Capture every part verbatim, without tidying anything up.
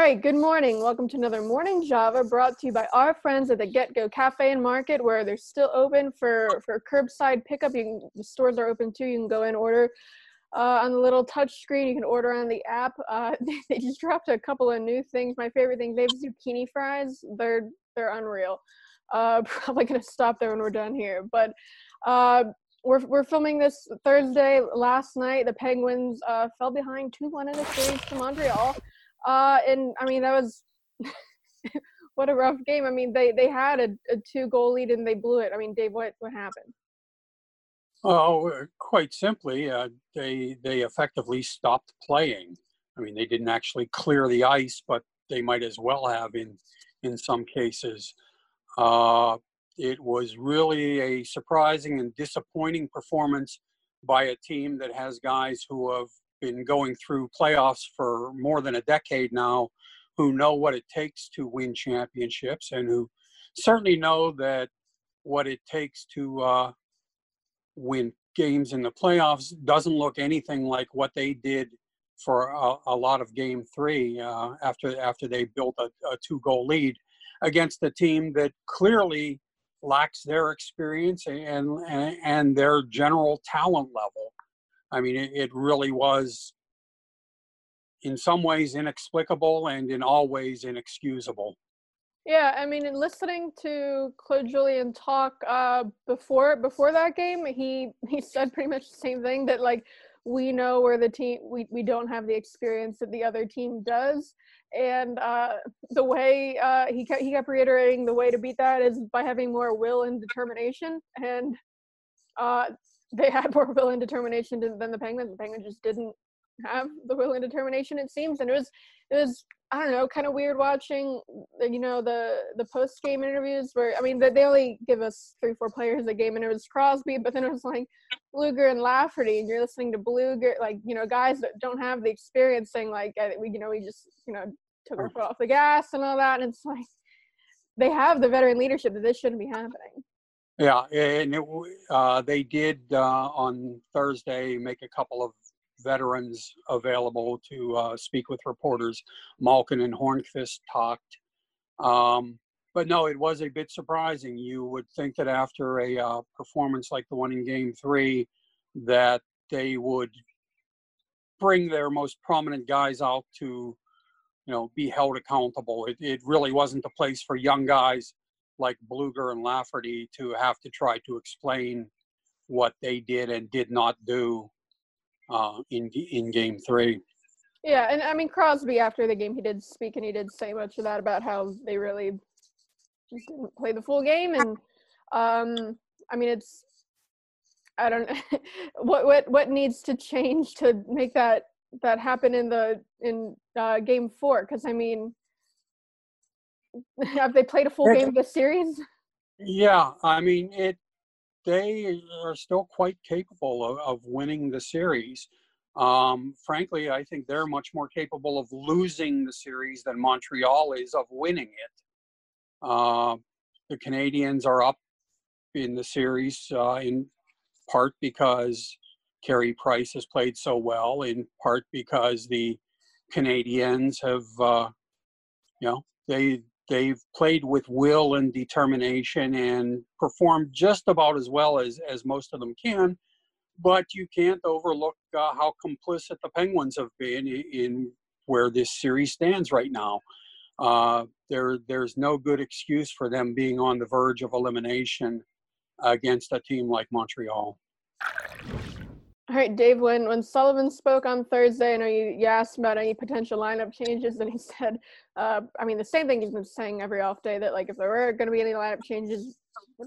right, good morning. Welcome to another Morning Java brought to you by our friends at the Get-Go Cafe and Market, where they're still open for, for curbside pickup. You can, the stores are open too. You can go and order uh, on the little touch screen. You can order on the app. Uh, they, they just dropped a couple of new things. My favorite thing, they have zucchini fries. They're, they're unreal. Uh, probably going to stop there when we're done here. But uh, we're, we're filming this Thursday. Last night, the Penguins uh, fell behind two one in a series to Montreal. Uh, and I mean, that was what a rough game. I mean, they, they had a, a two goal lead and they blew it. I mean, Dave, what, what happened? Oh, quite simply, uh, they, they effectively stopped playing. I mean, they didn't actually clear the ice, but they might as well have in, in some cases. Uh, it was really a surprising and disappointing performance by a team that has guys who have been going through playoffs for more than a decade now, who know what it takes to win championships and who certainly know that what it takes to uh, win games in the playoffs doesn't look anything like what they did for a, a lot of game three uh, after after they built a, a two-goal lead against a team that clearly lacks their experience and and, and their general talent level. I mean, it really was in some ways inexplicable and in all ways inexcusable. Yeah, I mean, in listening to Claude Julien talk uh, before before that game, he, he said pretty much the same thing, that, like, we know where the team – we we don't have the experience that the other team does. And uh, the way uh, – he kept, he kept reiterating the way to beat that is by having more will and determination. And uh, – they had more will and determination than the Penguins. The Penguins just didn't have the will and determination, it seems. And it was, it was, I don't know, kind of weird watching, you know, the, the post-game interviews where, I mean, they only give us three, four players a game, and it was Crosby, but then it was like Blueger and Lafferty, and you're listening to Blueger, like, you know, guys that don't have the experience saying, like, we, you know, we just, you know, took our foot off the gas and all that. And it's like, they have the veteran leadership, that this shouldn't be happening. Yeah, and it, uh, they did uh, on Thursday make a couple of veterans available to uh, speak with reporters. Malkin and Hornquist talked. Um, but no, it was a bit surprising. You would think that after a uh, performance like the one in Game three, that they would bring their most prominent guys out to, you know, be held accountable. It, it really wasn't a place for young guys like Blueger and Lafferty to have to try to explain what they did and did not do uh, in in Game three. Yeah, and I mean, Crosby, after the game, he did speak and he did say much of that about how they really just didn't play the full game. And, um, I mean, it's – I don't – what what what needs to change to make that, that happen in, the, in uh, Game four? Because, I mean – have they played a full game of this series? Yeah, I mean, it. They are still quite capable of, of winning the series. Um, frankly, I think they're much more capable of losing the series than Montreal is of winning it. Uh, the Canadiens are up in the series uh, in part because Carey Price has played so well, in part because the Canadiens have, uh, you know, they... They've played with will and determination and performed just about as well as, as most of them can, but you can't overlook uh, how complicit the Penguins have been in, in where this series stands right now. Uh, there, there's no good excuse for them being on the verge of elimination against a team like Montreal. All right, Dave, when, when Sullivan spoke on Thursday, I know you, you asked about any potential lineup changes, and he said, uh, I mean, the same thing he's been saying every off day, that, like, if there were going to be any lineup changes,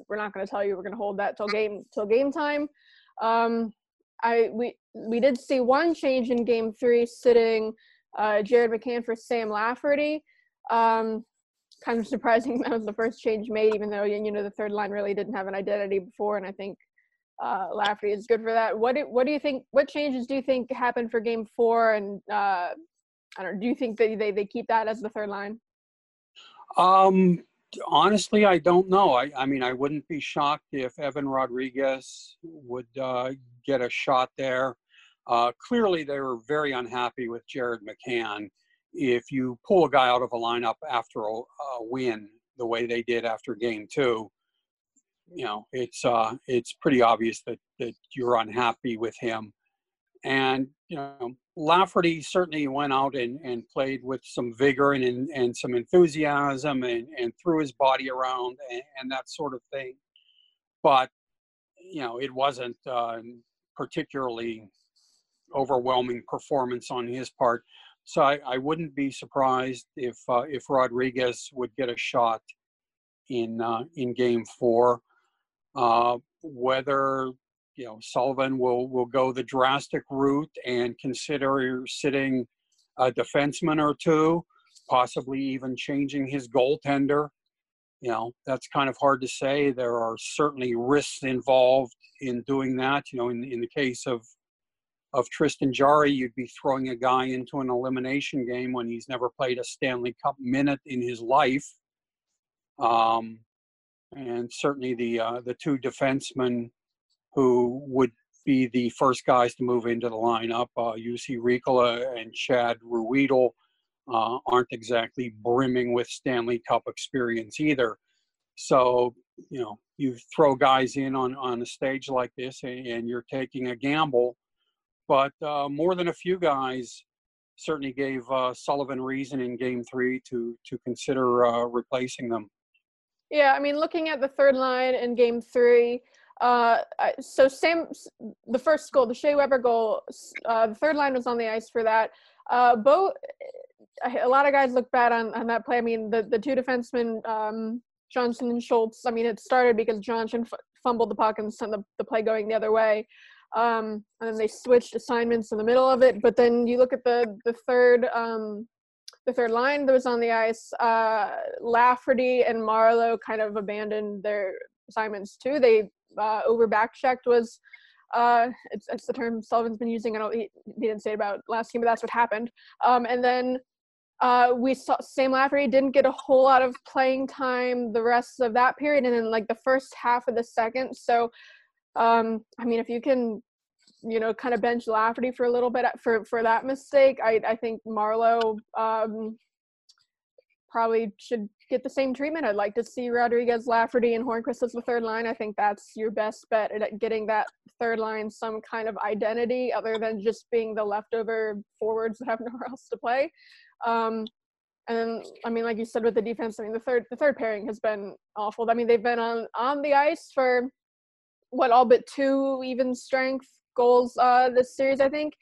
we're not going to tell you. We're going to hold that till game till game time. Um, I we we did see one change in Game three, sitting uh, Jared McCann for Sam Lafferty. Um, kind of surprising that was the first change made, even though, you know, the third line really didn't have an identity before, and I think Uh, Lafferty is good for that. What do, what do you think? What changes do you think happened for Game Four? And uh, I don't. Do you think that they, they keep that as the third line? Um, honestly, I don't know. I, I mean, I wouldn't be shocked if Evan Rodrigues would uh, get a shot there. Uh, clearly, they were very unhappy with Jared McCann, if you pull a guy out of a lineup after a, a win the way they did after game two, you know, it's uh, it's pretty obvious that, that you're unhappy with him. And, you know, Lafferty certainly went out and, and played with some vigor and, and, and some enthusiasm and, and threw his body around and, and that sort of thing. But, you know, it wasn't uh, particularly overwhelming performance on his part. So I, I wouldn't be surprised if uh, if Rodrigues would get a shot in uh, in game four. Uh, whether you know Sullivan will will go the drastic route and consider sitting a defenseman or two, possibly even changing his goaltender. You know, that's kind of hard to say. There are certainly risks involved in doing that. You know, in in the case of of Tristan Jarry, you'd be throwing a guy into an elimination game when he's never played a Stanley Cup minute in his life. Um, and certainly the uh, the two defensemen who would be the first guys to move into the lineup, uh, Juuso Riikola and Chad Ruhwedel, uh, aren't exactly brimming with Stanley Cup experience either. So, you know, you throw guys in on, on a stage like this and, and you're taking a gamble. But uh, more than a few guys certainly gave uh, Sullivan reason in game three to to consider uh, replacing them. Yeah, I mean, looking at the third line in game three, uh, so Sam, the first goal, the Shea Weber goal, uh, the third line was on the ice for that. Uh, both, a lot of guys looked bad on, on that play. I mean, the, the two defensemen, um, Johnson and Schultz, I mean, it started because Johnson f- fumbled the puck and sent the, the play going the other way. Um, and then they switched assignments in the middle of it. But then you look at the the third um, the third line that was on the ice. Uh, Lafferty and Marlowe kind of abandoned their assignments too. They uh, over backchecked was uh, it's, it's the term Sullivan's been using. I don't he, he didn't say it about last game, but that's what happened. Um, and then uh, we saw Sam Lafferty didn't get a whole lot of playing time the rest of that period, and then like the first half of the second. So. Um, I mean, if you can, you know, kind of bench Lafferty for a little bit for, for that mistake, I, I think Marlowe um, probably should get the same treatment. I'd like to see Rodrigues, Lafferty, and Hornquist as the third line. I think that's your best bet at getting that third line some kind of identity other than just being the leftover forwards that have nowhere else to play. Um, And then, I mean, like you said with the defense, I mean, the third the third pairing has been awful. I mean, they've been on, on the ice for – what, all but two even strength goals uh, this series, I think.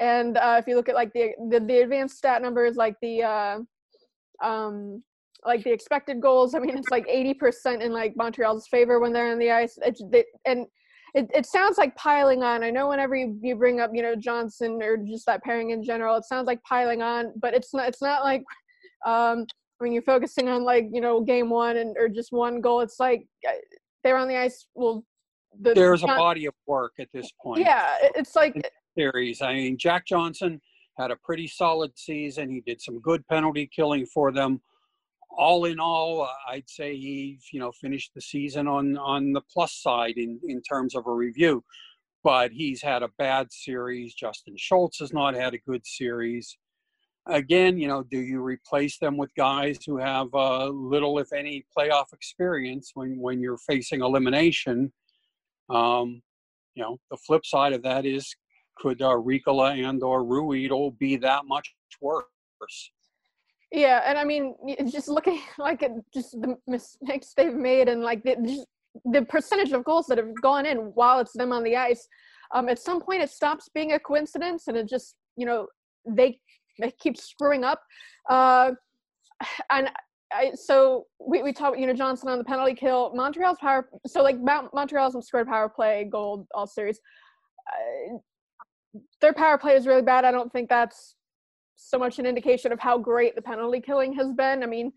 And uh, if you look at like the, the the advanced stat numbers, like the uh, um, like the expected goals, I mean, it's like eighty percent in like Montreal's favor when they're on the ice. It's, they, and it, it sounds like piling on. I know whenever you, you bring up, you know, Johnson or just that pairing in general, it sounds like piling on, but it's not, it's not like um, when you're focusing on like, you know, game one and or just one goal, it's like they're on the ice, well, The, there's not, a body of work at this point. Yeah, it's like series. I mean, Jack Johnson had a pretty solid season. He did some good penalty killing for them. All in all, I'd say he, you know, finished the season on on the plus side in in terms of a review. But he's had a bad series. Justin Schultz has not had a good series. Again, you know, do you replace them with guys who have uh, little, if any, playoff experience when when you're facing elimination? Um, you know, the flip side of that is, could uh, Riikola and or Ruhwedel be that much worse? Yeah, and I mean, just looking like at just the mistakes they've made and like the, just the percentage of goals that have gone in while it's them on the ice, um, at some point it stops being a coincidence and it just, you know, they they keep screwing up. Uh, and I, so we, we talked, you know, Johnson on the penalty kill, Montreal's power. So like Montreal's scored power play goal all series. Uh, their power play is really bad. I don't think that's so much an indication of how great the penalty killing has been. I mean,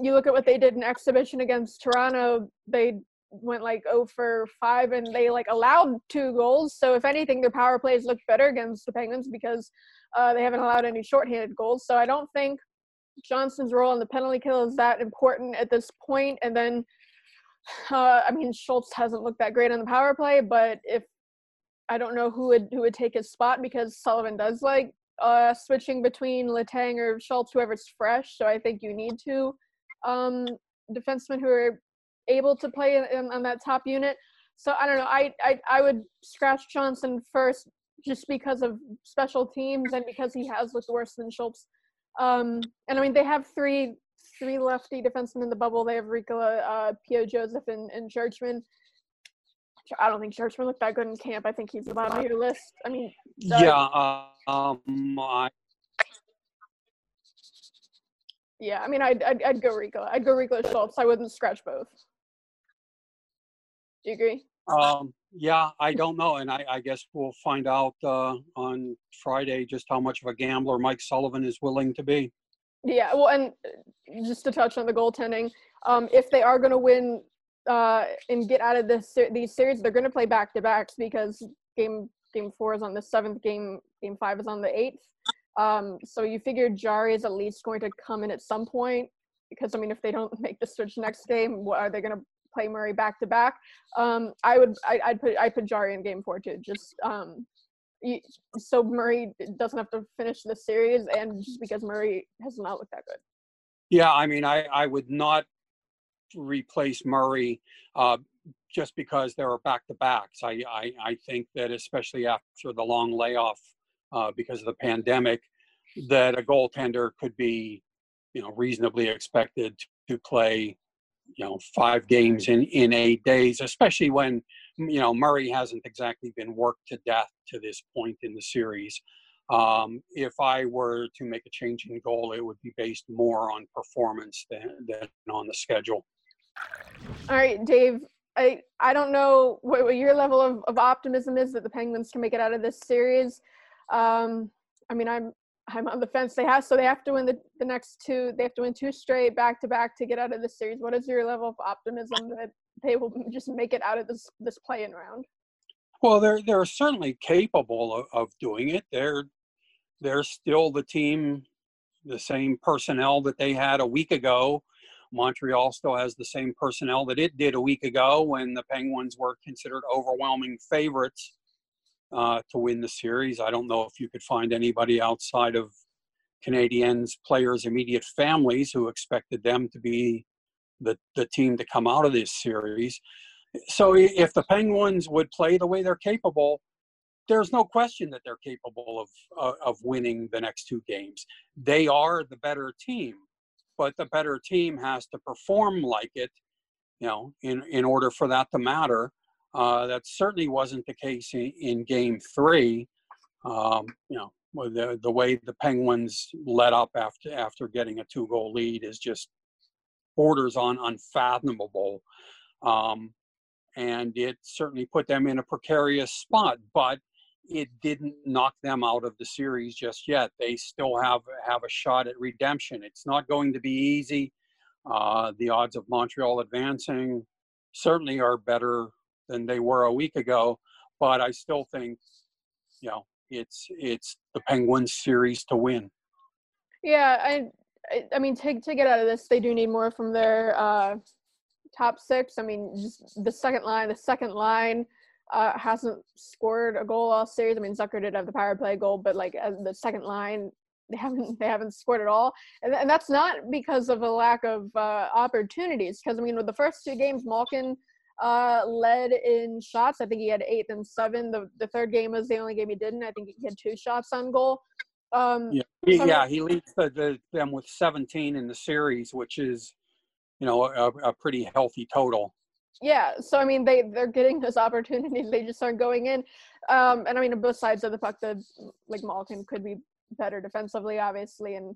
you look at what they did in exhibition against Toronto, they went like oh for five and they like allowed two goals. So if anything, their power plays look better against the Penguins because uh, they haven't allowed any shorthanded goals. So I don't think Johnson's role in the penalty kill is that important at this point. And then, uh, I mean, Schultz hasn't looked that great on the power play, but if I don't know who would who would take his spot because Sullivan does like uh, switching between Letang or Schultz, whoever's fresh. So I think you need two um, defensemen who are able to play in, in, on that top unit. So I don't know. I, I I would scratch Johnson first just because of special teams and because he has looked worse than Schultz. Um, and I mean, they have three three lefty defensemen in the bubble. They have Riikola, uh, P O. Joseph, and, and Churchman. I don't think Churchman looked that good in camp. I think he's the bottom of your list. I mean, so. yeah, uh, um, I... yeah. I mean, I'd I'd, I'd go Riikola. I'd go Riikola Schultz. I wouldn't scratch both. Do you agree? Um, yeah, I don't know, and I, I guess we'll find out uh, on Friday just how much of a gambler Mike Sullivan is willing to be. Yeah, well, and just to touch on the goaltending, um, if they are going to win. Uh, and get out of this these series, they're going to play back-to-backs because game game four is on the seventh, game game five is on the eighth. Um, so you figure Jarry is at least going to come in at some point because, I mean, if they don't make the switch next game, what, are they going to play Murray back-to-back? Um, I would I, I'd put I put Jarry in game four too, just um, you, so Murray doesn't have to finish the series, and just because Murray has not looked that good. Yeah, I mean, I, I would not replace Murray uh, just because there are back-to-backs. I, I, I think that especially after the long layoff uh, because of the pandemic, that a goaltender could be, you know, reasonably expected to play, you know, five games in, in eight days, especially when, you know, Murray hasn't exactly been worked to death to this point in the series. Um, if I were to make a change in goal, it would be based more on performance than, than on the schedule. All right, Dave, I, I don't know what, what your level of, of optimism is that the Penguins can make it out of this series. Um, I mean, I'm I'm on the fence. They have, so they have to win the, the next two. They have to win two straight back-to-back to get out of this series. What is your level of optimism that they will just make it out of this, this play-in round? Well, they're, they're certainly capable of, of doing it. They're they're still the team, the same personnel that they had a week ago. Montreal still has the same personnel that it did a week ago when the Penguins were considered overwhelming favorites uh, to win the series. I don't know if you could find anybody outside of Canadiens players' immediate families who expected them to be the, the team to come out of this series. So if the Penguins would play the way they're capable, there's no question that they're capable of uh, of winning the next two games. They are the better team, but the better team has to perform like it, you know, in, in order for that to matter. Uh, that certainly wasn't the case in, in Game Three. Um, you know, the the way the Penguins let up after after getting a two goal lead is just borders on unfathomable. Um, and it certainly put them in a precarious spot, but it didn't knock them out of the series just yet. They still have, have a shot at redemption. It's not going to be easy. Uh, the odds of Montreal advancing certainly are better than they were a week ago, but I still think, you know, it's, it's the Penguins series to win. Yeah. I, I mean, to, to get out of this, they do need more from their, uh, top six. I mean, just the second line, the second line uh, hasn't scored a goal all series. I mean, Zucker did have the power play goal, but like as the second line, they haven't, they haven't scored at all. And, and that's not because of a lack of uh, opportunities. Cause I mean, with the first two games, Malkin uh, led in shots. I think he had eight and seven. The, the third game was the only game he didn't. I think he had two shots on goal. Um, yeah. He, so yeah. He leads the, the, them with seventeen in the series, which is, you know, a, a pretty healthy total. Yeah. So, I mean, they, they're getting those opportunities. They just aren't going in. Um, and I mean, on both sides of the puck, the, like Malkin could be better defensively, obviously. And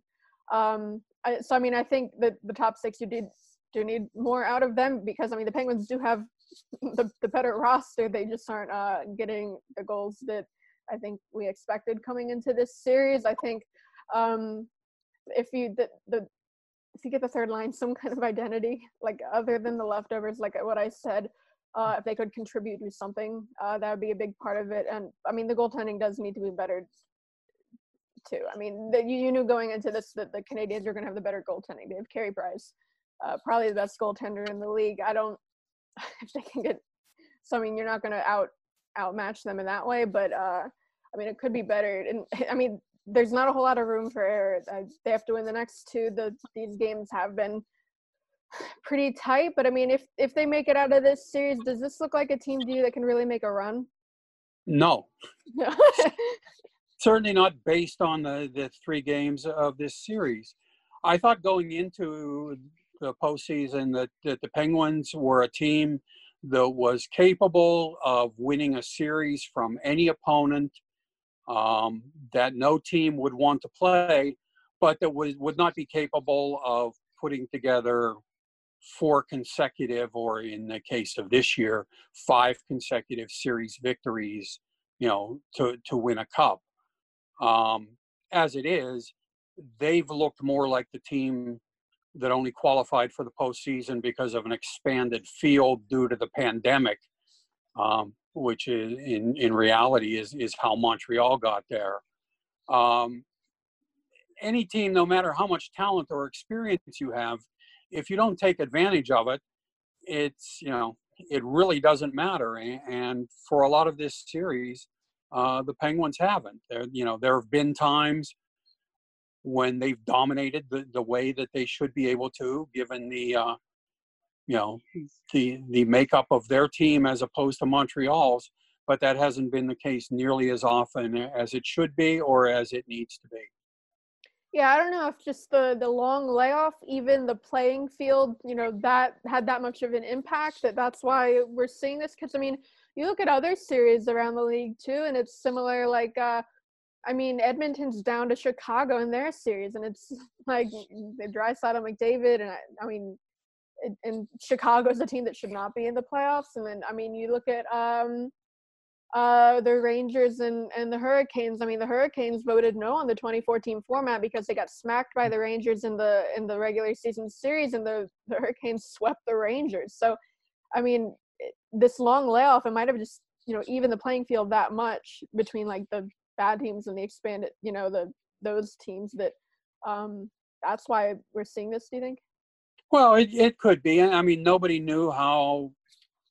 um, I, so, I mean, I think that the top six, you did do need more out of them because, I mean, the Penguins do have the, the better roster. They just aren't uh, getting the goals that I think we expected coming into this series. I think um, if you, the, the, if you get the third line some kind of identity, like other than the leftovers, like what I said, uh, if they could contribute to something, uh, that would be a big part of it. And I mean, the goaltending does need to be better too. I mean, the, you, you knew going into this that the Canadiens are going to have the better goaltending. They have Carey Price, uh, probably the best goaltender in the league. I don't, if they can get, so I mean, you're not going to out outmatch them in that way, but uh, I mean, it could be better. And I mean, there's not a whole lot of room for error. Uh, they have to win the next two. The these games have been pretty tight, but I mean, if if they make it out of this series, does this look like a team to you that can really make a run? No. Certainly not based on the, the three games of this series. I thought going into the postseason that, that the Penguins were a team that was capable of winning a series from any opponent, um, that no team would want to play, but that was, would not be capable of putting together four consecutive, or in the case of this year, five consecutive series victories, you know, to, to win a cup. Um, as it is, they've looked more like the team that only qualified for the postseason because of an expanded field due to the pandemic, um, which is in, in reality is, is how Montreal got there. Um, any team, no matter how much talent or experience you have, if you don't take advantage of it, it's, you know, it really doesn't matter. And for a lot of this series, Uh, the Penguins haven't. There, you know, there have been times when they've dominated the, the way that they should be able to, given the, uh, you know, the the makeup of their team as opposed to Montreal's. But that hasn't been the case nearly as often as it should be or as it needs to be. Yeah, I don't know if just the the long layoff, even the playing field, you know, that had that much of an impact. That that's why we're seeing this. Because I mean, you look at other series around the league too, and it's similar. Like, uh, I mean, Edmonton's down to Chicago in their series, and it's like Draisaitl, McDavid, and I, I mean, it, and Chicago's a team that should not be in the playoffs. And then, I mean, you look at um, uh, the Rangers and, and the Hurricanes. I mean, the Hurricanes voted no on the twenty fourteen format because they got smacked by the Rangers in the in the regular season series, and the, the Hurricanes swept the Rangers. So, I mean, this long layoff, it might have just, you know, even the playing field that much between like the bad teams and the expanded, you know, the those teams that um that's why we're seeing this, do you think? Well, it, it could be. I mean, nobody knew how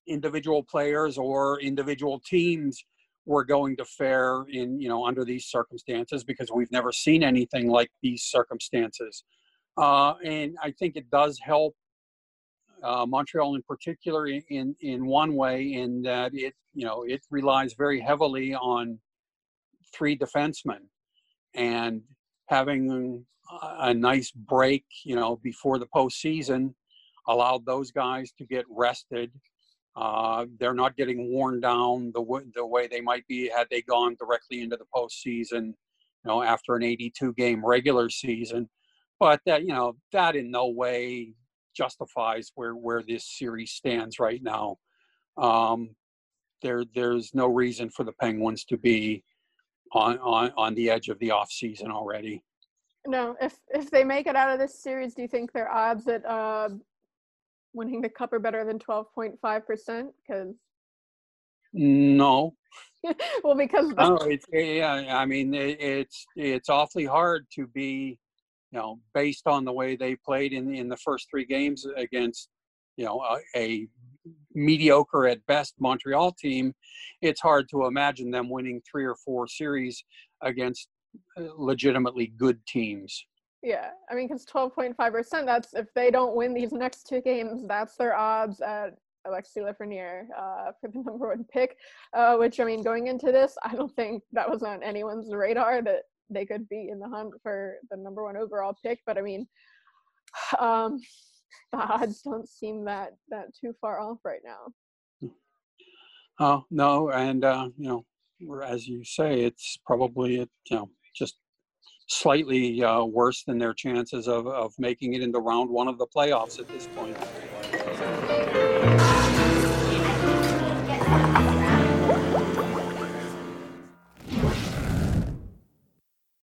individual players or individual teams were going to fare in, you know, under these circumstances, because we've never seen anything like these circumstances. Uh, and I think it does help Uh, Montreal in particular in, in one way, in that it, you know, it relies very heavily on three defensemen, and having a nice break, you know, before the postseason allowed those guys to get rested. Uh, they're not getting worn down the, w- the way they might be had they gone directly into the postseason, you know, after an eighty-two game regular season. But that, you know, that in no way justifies where, where this series stands right now. Um, there there's no reason for the Penguins to be on, on, on the edge of the offseason already. No, if if they make it out of this series, do you think their odds at uh, winning the cup are better than twelve point five percent? Because no. Well, because no, it's, yeah, I mean it, it's it's awfully hard to be, you know, based on the way they played in, in the first three games against, you know, a, a mediocre at best Montreal team. It's hard to imagine them winning three or four series against legitimately good teams. Yeah, I mean, because twelve point five percent, that's, if they don't win these next two games, that's their odds at Alexi Lafreniere uh, for the number one pick, uh, which, I mean, going into this, I don't think that was on anyone's radar that they could be in the hunt for the number one overall pick. But I mean, um, the odds don't seem that, that too far off right now. Oh, no. And, uh, you know, as you say, it's probably, you know, just slightly uh, worse than their chances of, of making it into round one of the playoffs at this point.